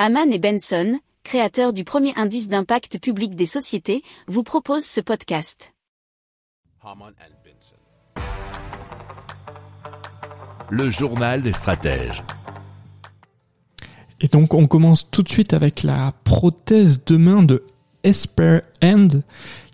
Hamann et Benson, créateurs du premier indice d'impact public des sociétés, vous proposent ce podcast. Le journal des stratèges. Et donc on commence tout de suite avec la prothèse de main de Esper Hand,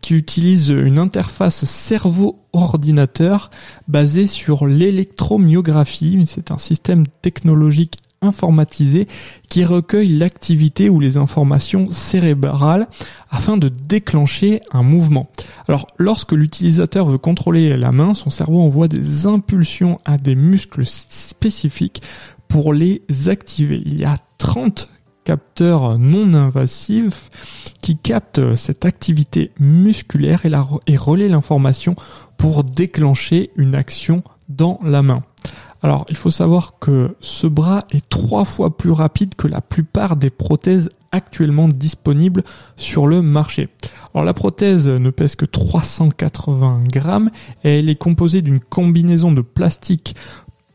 qui utilise une interface cerveau-ordinateur basée sur l'électromyographie. C'est un système technologique informatisé qui recueille l'activité ou les informations cérébrales afin de déclencher un mouvement. Alors, lorsque l'utilisateur veut contrôler la main, son cerveau envoie des impulsions à des muscles spécifiques pour les activer. Il y a 30 capteurs non invasifs qui captent cette activité musculaire et relaient l'information pour déclencher une action dans la main. Alors, il faut savoir que ce bras est 3 fois plus rapide que la plupart des prothèses actuellement disponibles sur le marché. Alors, la prothèse ne pèse que 380 grammes et elle est composée d'une combinaison de plastique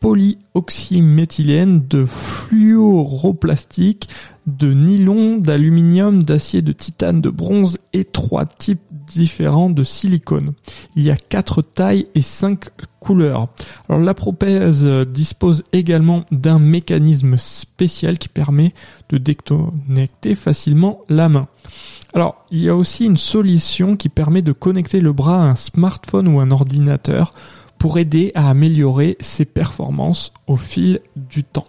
polyoxyméthylène, de fluoroplastique, de nylon, d'aluminium, d'acier, de titane, de bronze et 3 types différents de silicone. Il y a 4 tailles et 5 couleurs. Alors la prothèse dispose également d'un mécanisme spécial qui permet de déconnecter facilement la main. Alors il y a aussi une solution qui permet de connecter le bras à un smartphone ou un ordinateur pour aider à améliorer ses performances au fil du temps.